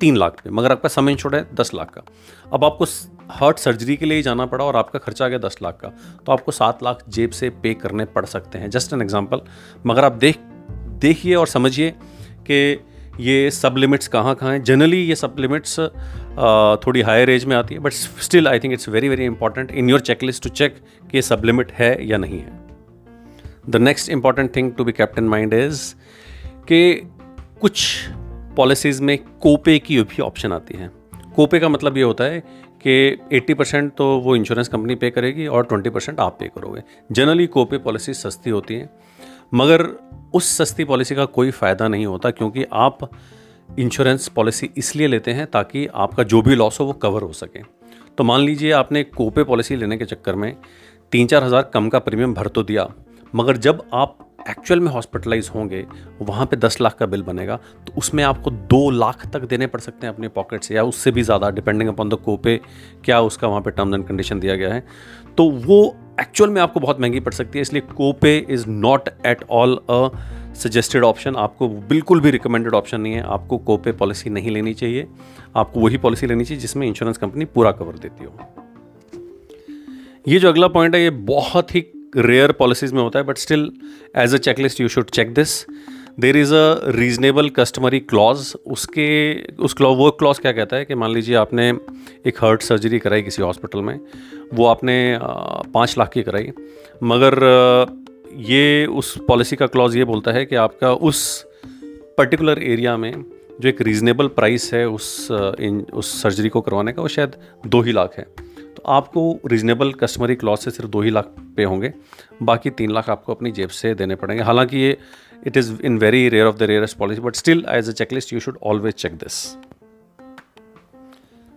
तीन लाख पे, मगर आपका सम इंश्योर्ड है दस लाख का। अब आपको हार्ट सर्जरी के लिए ही जाना पड़ा और आपका खर्चा आ गया दस लाख का, तो आपको सात लाख जेब से पे करने पड़ सकते हैं। जस्ट एन एग्जाम्पल, मगर आप देख देखिए और समझिए कि ये सब लिमिट्स कहाँ कहाँ हैं। जनरली ये सब लिमिट्स थोड़ी हायर एज में आती है, but still I think it's very very important in your checklist to check कि ये सब लिमिट है या नहीं है। The next important thing to be kept in mind is कि कुछ पॉलिसीज़ में कोपे की भी ऑप्शन आती है। कोपे का मतलब ये होता है कि अस्सी परसेंट तो वो इंश्योरेंस कंपनी पे करेगी और बीस परसेंट आप पे करोगे। जनरली कोपे पॉलिसी सस्ती होती है, मगर उस सस्ती पॉलिसी का कोई फ़ायदा नहीं होता, क्योंकि आप इंश्योरेंस पॉलिसी इसलिए लेते हैं ताकि आपका जो भी लॉस हो वो कवर हो सके। तो मान लीजिए आपने कोपे पॉलिसी लेने के चक्कर में तीन चार हज़ार कम का प्रीमियम भर तो दिया, मगर जब आप एक्चुअल में हॉस्पिटलाइज होंगे वहाँ पे दस लाख का बिल बनेगा, तो उसमें आपको दो लाख तक देने पड़ सकते हैं अपने पॉकेट से, या उससे भी ज़्यादा, डिपेंडिंग अपॉन द कोपे क्या उसका वहाँ पे टर्म्स एंड कंडीशन दिया गया है। तो वो एक्चुअल में आपको बहुत महंगी पड़ सकती है, इसलिए copay is not at all a suggested option. आपको बिल्कुल भी रिकमेंडेड ऑप्शन नहीं है। आपको कोपे पॉलिसी नहीं लेनी चाहिए, आपको वही पॉलिसी लेनी चाहिए जिसमें इंश्योरेंस कंपनी पूरा कवर देती हो। ये जो अगला पॉइंट है ये बहुत ही रेयर पॉलिसीज़ में होता है, but still as a checklist you should check this there is a reasonable customary clause, उसके उस क्लॉज वो क्लॉज क्या कहता है कि मान लीजिए आपने एक हार्ट सर्जरी कराई किसी हॉस्पिटल में, वो आपने पाँच लाख की कराई, मगर ये उस पॉलिसी का क्लॉज ये बोलता है कि आपका उस पर्टिकुलर एरिया में जो एक रीज़नेबल प्राइस है उस इन उस सर्जरी को करवाने का वो शायद दो ही लाख है, तो आपको रीज़नेबल कस्टमरी क्लॉज से सिर्फ दो ही लाख पे होंगे, बाकी तीन लाख आपको अपनी जेब से देने पड़ेंगे। हालांकि ये it is in very rare of the rarest policy, but still as a checklist you should always check this.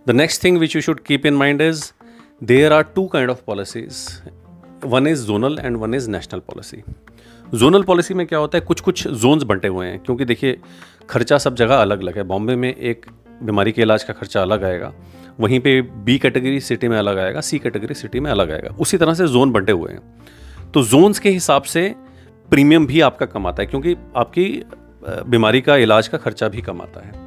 The next thing which you should keep in mind is there are two kind of policies, one is zonal and one is national policy. Zonal policy में क्या होता है, कुछ कुछ Jones बंटे हुए हैं, क्योंकि देखिए खर्चा सब जगह अलग अलग है। बॉम्बे में एक बीमारी के इलाज का खर्चा अलग आएगा, वहीं पे बी कैटेगरी सिटी में अलग आएगा, सी कैटेगरी सिटी में अलग आएगा, उसी तरह से जोन बंटे हुए हैं। तो जोन्स के हिसाब से प्रीमियम भी आपका कम आता है, क्योंकि आपकी बीमारी का इलाज का खर्चा भी कम आता है।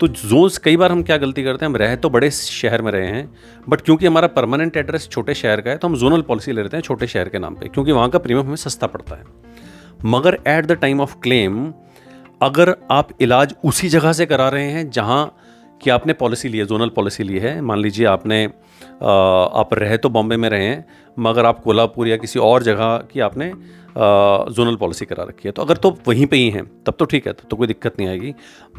तो जोन्स, कई बार हम क्या गलती करते हैं, हम रहे तो बड़े शहर में रहे हैं बट क्योंकि हमारा परमानेंट एड्रेस छोटे शहर का है तो हम जोनल पॉलिसी ले लेते हैं छोटे शहर के नाम पे, क्योंकि वहाँ का प्रीमियम हमें सस्ता पड़ता है। मगर at the time of claim अगर आप इलाज उसी जगह से करा रहे हैं जहाँ कि आपने पॉलिसी ली है, जोनल पॉलिसी ली है, मान लीजिए आपने आ, आप रहे तो बॉम्बे में रहे हैं मगर आप कोल्हापुर या किसी और जगह की आपने जोनल पॉलिसी करा रखी है, तो अगर तो वहीं पे ही हैं तब तो ठीक है, तब तो कोई दिक्कत नहीं आएगी।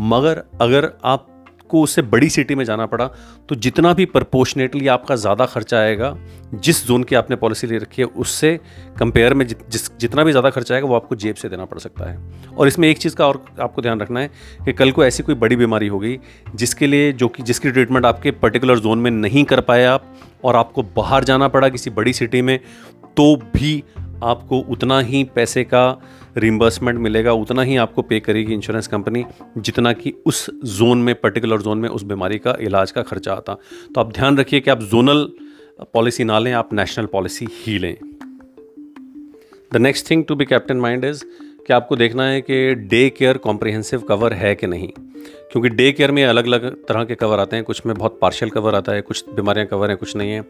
मगर अगर आपको उससे बड़ी सिटी में जाना पड़ा तो जितना भी प्रपोर्शनेटली आपका ज़्यादा खर्चा आएगा जिस जोन की आपने पॉलिसी ले रखी है उससे कंपेयर में जिस जितना भी ज़्यादा खर्चा आएगा वो आपको जेब से देना पड़ सकता है। और इसमें एक चीज़ का और आपको ध्यान रखना है कि कल को ऐसी कोई बड़ी बीमारी होगी जिसके लिए जो कि जिसकी ट्रीटमेंट आपके पर्टिकुलर जोन में नहीं कर पाए आप और आपको बाहर जाना पड़ा किसी बड़ी सिटी में, तो भी आपको उतना ही पैसे का रिम्बर्समेंट मिलेगा, उतना ही आपको पे करेगी इंश्योरेंस कंपनी जितना कि उस जोन में पर्टिकुलर जोन में उस बीमारी का इलाज का खर्चा आता। तो आप ध्यान रखिए कि आप जोनल पॉलिसी ना लें, आप नेशनल पॉलिसी ही लें। The next thing to be kept in mind is कि आपको देखना है कि डे केयर कॉम्प्रिहेंसिव कवर है कि नहीं, क्योंकि डे केयर में अलग अलग तरह के कवर आते हैं, कुछ में बहुत पार्शियल कवर आता है, कुछ बीमारियां कवर हैं कुछ नहीं है।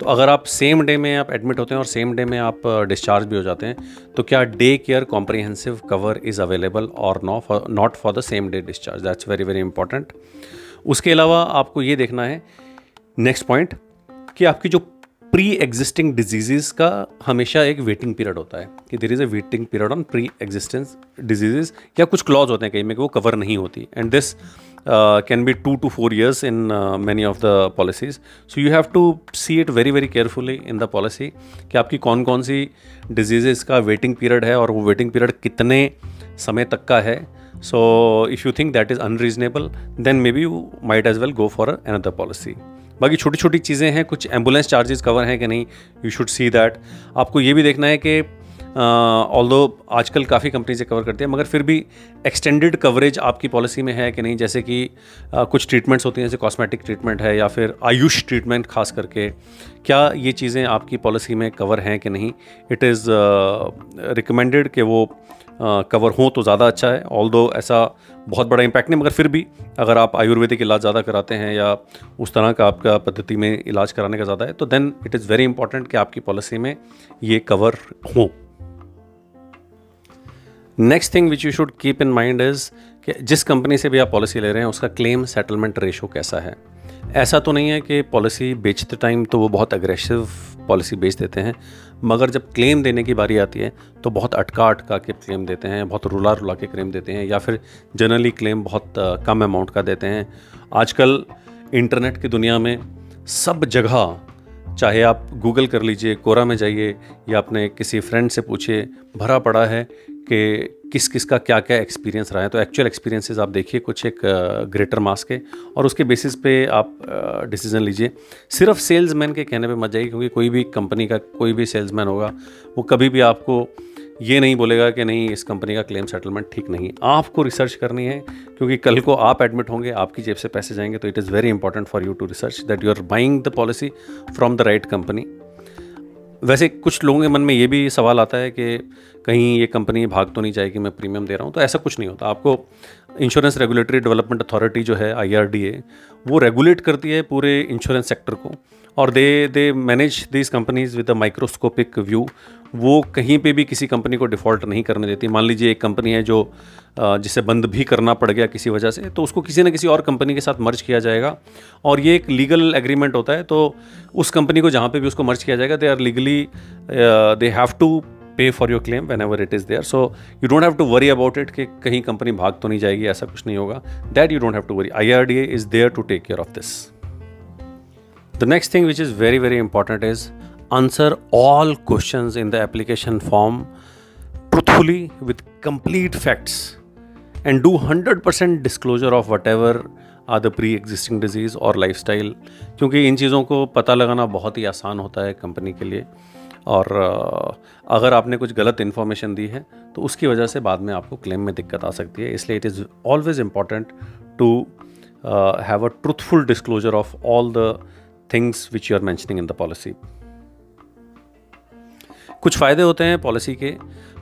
तो अगर आप सेम डे में आप एडमिट होते हैं और सेम डे में आप डिस्चार्ज भी हो जाते हैं, तो क्या day care comprehensive cover is available और not for the same day discharge, that's very very important. उसके अलावा आपको ये देखना है नेक्स्ट पॉइंट कि आपकी जो प्री एग्जिस्टिंग डिजीज़ का हमेशा एक वेटिंग पीरियड होता है, कि there is a waiting period on pre existence disease, या कुछ क्लॉज होते हैं कहीं में कि वो कवर नहीं होती, and this can be two to four years in many of the policies. So you have to see it very very carefully in the policy कि आपकी कौन कौन सी डिजीज़ का वेटिंग पीरियड है और वो वेटिंग पीरियड कितने समय तक का है। So if you think that is unreasonable then maybe you might as well go for another policy. बाकी छोटी छोटी चीज़ें हैं, कुछ एम्बुलेंस चार्जेस कवर हैं कि नहीं, यू शुड सी दैट। आपको ये भी देखना है कि ऑल्दो uh, आजकल काफ़ी कंपनी से कवर करती है मगर फिर भी एक्सटेंडेड कवरेज आपकी पॉलिसी में है कि नहीं, जैसे कि uh, कुछ ट्रीटमेंट्स होती हैं, जैसे कॉस्मेटिक ट्रीटमेंट है या फिर आयुष ट्रीटमेंट खास करके, क्या ये चीज़ें आपकी पॉलिसी में कवर हैं कि नहीं। इट इज़ रिकमेंडेड कि वो कवर uh, हों तो ज़्यादा अच्छा है, ऑल्दो ऐसा बहुत बड़ा इम्पैक्ट नहीं, मगर फिर भी अगर आप आयुर्वेदिक इलाज ज़्यादा कराते हैं या उस तरह का आपका पद्धति में इलाज कराने का ज़्यादा है तो then it is very important कि आपकी पॉलिसी में ये कवर हो। Next thing which you should keep in mind is कि जिस कंपनी से भी आप पॉलिसी ले रहे हैं उसका क्लेम सेटलमेंट रेशो कैसा है। ऐसा तो नहीं है कि पॉलिसी बेचते टाइम तो वो बहुत अग्रेसिव पॉलिसी बेच देते हैं, मगर जब क्लेम देने की बारी आती है तो बहुत अटका अटका के क्लेम देते हैं, बहुत रुला रुला के क्लेम देते हैं, या फिर जनरली क्लेम बहुत कम अमाउंट का देते हैं। आजकल इंटरनेट की दुनिया में सब जगह, चाहे आप गूगल कर लीजिए, कोरा में जाइए या अपने किसी फ्रेंड से पूछिए, भरा पड़ा है कि किस किस का क्या क्या एक्सपीरियंस रहा है। तो एक्चुअल एक्सपीरियंसेस आप देखिए कुछ एक ग्रेटर मास के और उसके बेसिस पे आप डिसीज़न लीजिए। सिर्फ सेल्समैन के कहने पे मत जाइए, क्योंकि कोई भी कंपनी का कोई भी सेल्समैन होगा वो कभी भी आपको ये नहीं बोलेगा कि नहीं इस कंपनी का क्लेम सेटलमेंट ठीक नहीं। आपको रिसर्च करनी है, क्योंकि कल को आप एडमिट होंगे, आपकी जेब से पैसे जाएंगे, तो it is very important for you to research that you are buying the policy from the right company. वैसे कुछ लोगों के मन में ये भी सवाल आता है कि कहीं ये कंपनी भाग तो नहीं जाएगी, मैं प्रीमियम दे रहा हूँ, तो ऐसा कुछ नहीं होता। आपको इंश्योरेंस रेगुलेटरी डेवलपमेंट अथॉरिटी जो है आई आर डी ए, वो रेगुलेट करती है पूरे इंश्योरेंस सेक्टर को, और they they manage these companies with a microscopic view. वो कहीं पे भी किसी कंपनी को डिफ़ॉल्ट नहीं करने देती। मान लीजिए एक कंपनी है जो जिसे बंद भी करना पड़ गया किसी वजह से, तो उसको किसी न किसी और कंपनी के साथ मर्ज किया जाएगा, और ये एक लीगल एग्रीमेंट होता है। तो उस कंपनी को जहाँ पे भी उसको मर्ज किया जाएगा, they are legally they have to pay for your claim whenever it is there. So you don't have to worry about it कि कहीं कंपनी भाग तो नहीं जाएगी, ऐसा कुछ नहीं होगा। That you don't have to worry. I R D A is there to take care of this. The next thing which is very very important is answer all questions in the application form truthfully with complete facts and do one hundred percent disclosure of whatever are the pre-existing disease or lifestyle, क्योंकि इन चीज़ों को पता लगाना बहुत ही आसान होता है company के लिए, और अगर आपने कुछ गलत इन्फॉर्मेशन दी है तो उसकी वजह से बाद में आपको क्लेम में दिक्कत आ सकती है। इसलिए it is always important to uh, have a truthful disclosure of all the things which you are mentioning in the policy. कुछ फ़ायदे होते हैं पॉलिसी के।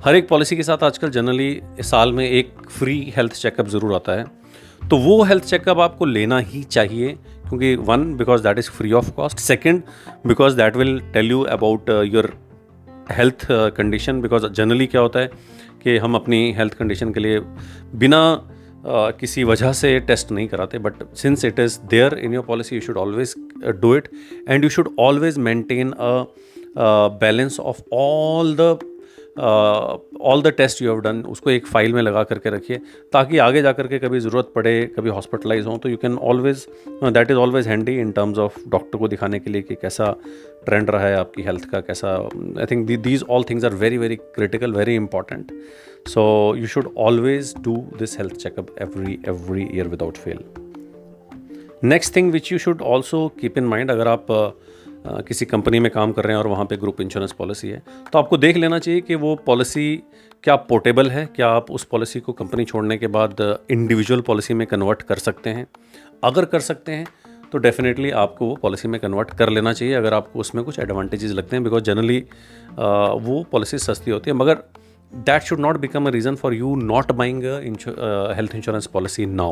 हर एक पॉलिसी के साथ आजकल जनरली साल में एक फ्री हेल्थ चेकअप ज़रूर आता है, तो वो हेल्थ चेकअप आपको लेना ही चाहिए, क्योंकि one because that is free of cost, second because that will tell you about your health condition. Because generally क्या होता है कि हम अपनी हेल्थ कंडीशन के लिए बिना Uh, किसी वजह से टेस्ट नहीं कराते, but since it is there in your policy, you should always do it and you should always maintain a balance of all the all the test you have done. उसको एक file में लगा करके रखिए, ताकि आगे जा करके कभी ज़रूरत पड़े, कभी हॉस्पिटलाइज हों, तो you can always, that is always handy in terms of doctor को दिखाने के लिए कि कैसा ट्रेंड रहा है आपकी हेल्थ का, कैसा। I think these all things are very very critical, very important. So you should always do this health checkup every every year without fail. Next thing which you should also keep in mind, अगर आप uh, किसी company में काम कर रहे हैं और वहाँ पे ग्रुप इंश्योरेंस पॉलिसी है, तो आपको देख लेना चाहिए कि वो पॉलिसी क्या पोर्टेबल है, क्या आप उस पॉलिसी को कंपनी छोड़ने के बाद इंडिविजुअल पॉलिसी में कन्वर्ट कर सकते हैं। अगर कर सकते हैं तो डेफिनेटली आपको वो पॉलिसी में कन्वर्ट कर लेना चाहिए, अगर आपको उसमें कुछ एडवांटेजेस लगते हैं, बिकॉज जनरली uh, वो पॉलिसी सस्ती होती है। मगर that should not become a reason for you not buying a insur- uh, health insurance policy now,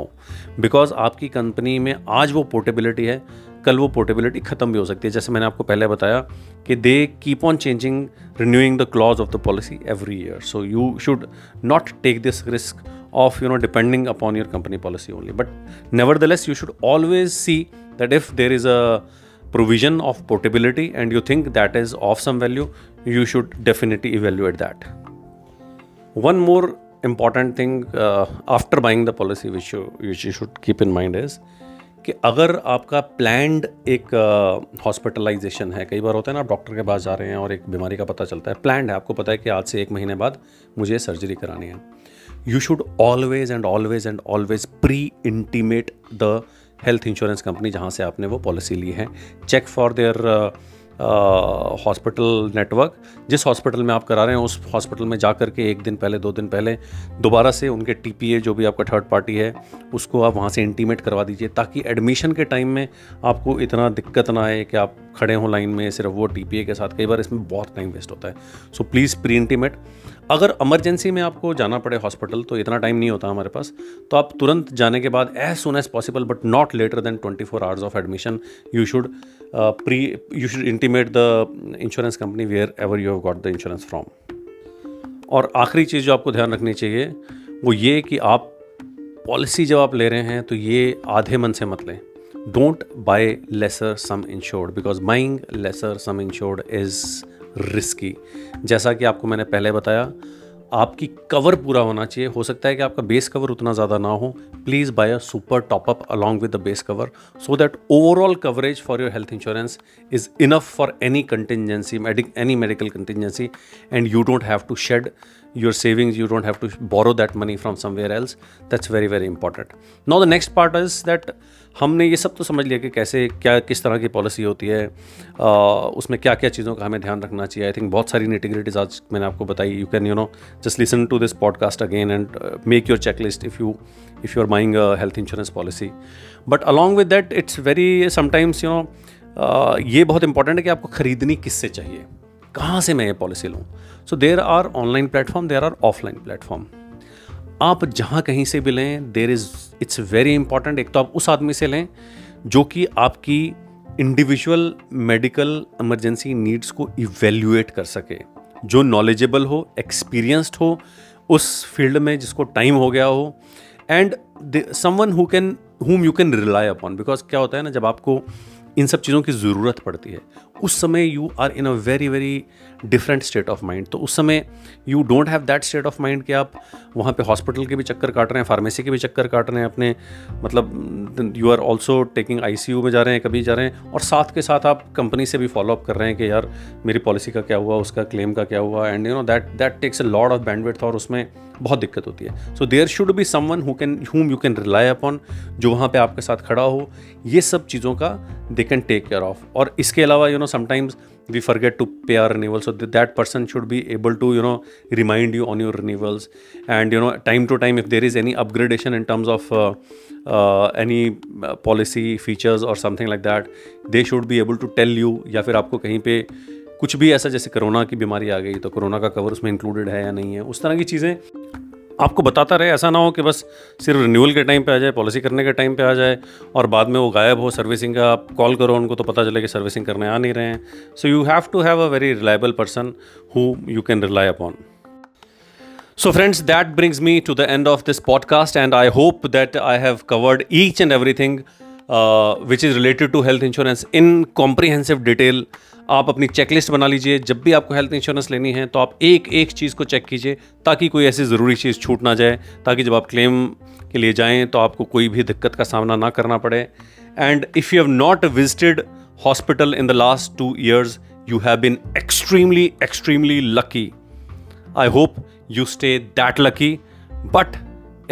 because आपकी कंपनी में आज वो पोर्टेबिलिटी है, कल वो पोर्टेबिलिटी ख़त्म भी हो सकती है। जैसे मैंने आपको पहले बताया कि they keep on changing, renewing the clause of the policy every year, so you should not take this risk of you know depending upon your company policy only. But nevertheless you should always see that if there is a provision of portability and you think that is of some value, you should definitely evaluate that. One more important thing uh, after buying the policy which you, which you should keep in mind is कि अगर आपका planned एक hospitalisation uh, है। कई बार होता है ना, आप डॉक्टर के पास जा रहे हैं और एक बीमारी का पता चलता है, planned है, आपको पता है कि आज से एक महीने बाद मुझे सर्जरी करानी है। You should always and always and always pre-intimate the health insurance company जहाँ से आपने वो पॉलिसी ली है। Check for their uh, hospital network, जिस हॉस्पिटल में आप करा रहे हैं उस हॉस्पिटल में जा कर के एक दिन पहले, दो दिन पहले दोबारा से उनके टी पी ए, जो भी आपका थर्ड पार्टी है, उसको आप वहाँ से इंटीमेट करवा दीजिए, ताकि एडमिशन के टाइम में आपको इतना दिक्कत ना आए कि आप खड़े हों लाइन में सिर्फ वो टी पी ए के साथ। कई बार इसमें बहुत टाइम वेस्ट होता है, सो प्लीज़ प्री इंटीमेट। अगर इमरजेंसी में आपको जाना पड़े हॉस्पिटल, तो इतना टाइम नहीं होता हमारे पास, तो आप तुरंत जाने के बाद as soon as possible but not later than twenty four hours of admission you should pre you should intimate the insurance company wherever you have got the insurance from. और आखिरी चीज़ जो आपको ध्यान रखनी चाहिए वो ये कि आप पॉलिसी जब आप ले रहे हैं तो ये आधे मन से मत लें। Don't buy lesser sum insured because buying lesser sum insured is risky. जैसा कि आपको मैंने पहले बताया, आपकी कवर पूरा होना चाहिए। हो सकता है कि आपका बेस कवर उतना ज़्यादा ना हो, please buy a super top up along with the base cover so that overall coverage for your health insurance is enough for any contingency, any medical contingency, and you don't have to shed your savings, you don't have to borrow that money from somewhere else. That's very very important. Now the next part is that हमने ये सब तो समझ लिया कि कैसे क्या किस तरह की पॉलिसी होती है, uh, उसमें क्या क्या चीज़ों का हमें ध्यान रखना चाहिए। आई थिंक बहुत सारी nitty-gritties आज मैंने आपको बताई। You can you know just listen to this podcast again and uh, make your checklist if you if you are buying a health insurance policy. But along with that it's very sometimes you know uh, ये बहुत important है कि आपको ख़रीदनी किससे चाहिए, कहाँ से मैं ये पॉलिसी लूँ। So there are online platform, there are offline platform. आप जहाँ कहीं से भी लें, there is it's very important, एक तो आप उस आदमी से लें जो कि आपकी इंडिविजुअल मेडिकल इमरजेंसी नीड्स को इवेल्यूएट कर सके, जो नॉलेजेबल हो, एक्सपीरियंस्ड हो उस फील्ड में, जिसको टाइम हो गया हो, and someone who can whom you can rely upon, because क्या होता है ना, जब आपको इन सब चीज़ों की ज़रूरत पड़ती है उस समय you are in a very very different state of mind। तो उस समय you don't have that state of mind कि आप वहाँ पे हॉस्पिटल के भी चक्कर काट रहे हैं, फार्मेसी के भी चक्कर काट रहे हैं अपने, मतलब you are also taking I C U में जा रहे हैं, कभी जा रहे हैं, और साथ के साथ आप कंपनी से भी फॉलोअप कर रहे हैं कि यार मेरी पॉलिसी का क्या हुआ, उसका क्लेम का क्या हुआ, and you know that that takes a lot of bandwidth और उसमें बहुत दिक्कत होती है। So there should be someone who can whom you can rely upon, जो वहाँ पे आपके साथ खड़ा हो, ये सब चीज़ों का they can take care of. और इसके अलावा you know sometimes we forget to pay our renewals, so that person should be able to you know remind you on your renewals, and you know time to time if there is any upgradation in terms of any policy features और something like that, they should be able to tell you. या फिर आपको कहीं पे कुछ भी ऐसा, जैसे कोरोना की बीमारी आ गई तो कोरोना का कवर उसमें इंक्लूडेड है या नहीं है, उस तरह की चीज़ें आपको बताता रहे। ऐसा ना हो कि बस सिर्फ रिन्यूअल के टाइम पे आ जाए, पॉलिसी करने के टाइम पे आ जाए और बाद में वो गायब हो, सर्विसिंग का आप कॉल करो उनको तो पता चले कि सर्विसिंग करने आ नहीं रहे हैं। So you have to have a very reliable person who you can rely upon. So friends, that brings me to the end of this podcast, and I hope that I have covered each and everything uh, which is related to health insurance in comprehensive detail। आप अपनी checklist बना लीजिए, जब भी आपको health insurance लेनी है तो आप एक एक चीज़ को चेक कीजिए ताकि कोई ऐसी ज़रूरी चीज़ छूट ना जाए, ताकि जब आप क्लेम के लिए जाएं तो आपको कोई भी दिक्कत का सामना ना करना पड़े। And if you have not visited hospital in the last two years, you have been extremely extremely lucky. I hope you stay that lucky, but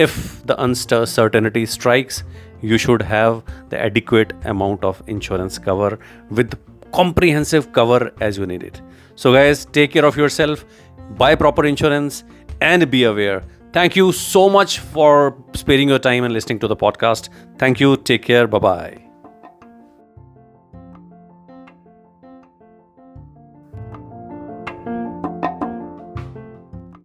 if the uncertainty strikes, you should have the adequate amount of insurance cover with comprehensive cover as you need it. So guys, take care of yourself, buy proper insurance and be aware. Thank you so much for sparing your time and listening to the podcast. Thank you, take care, bye bye.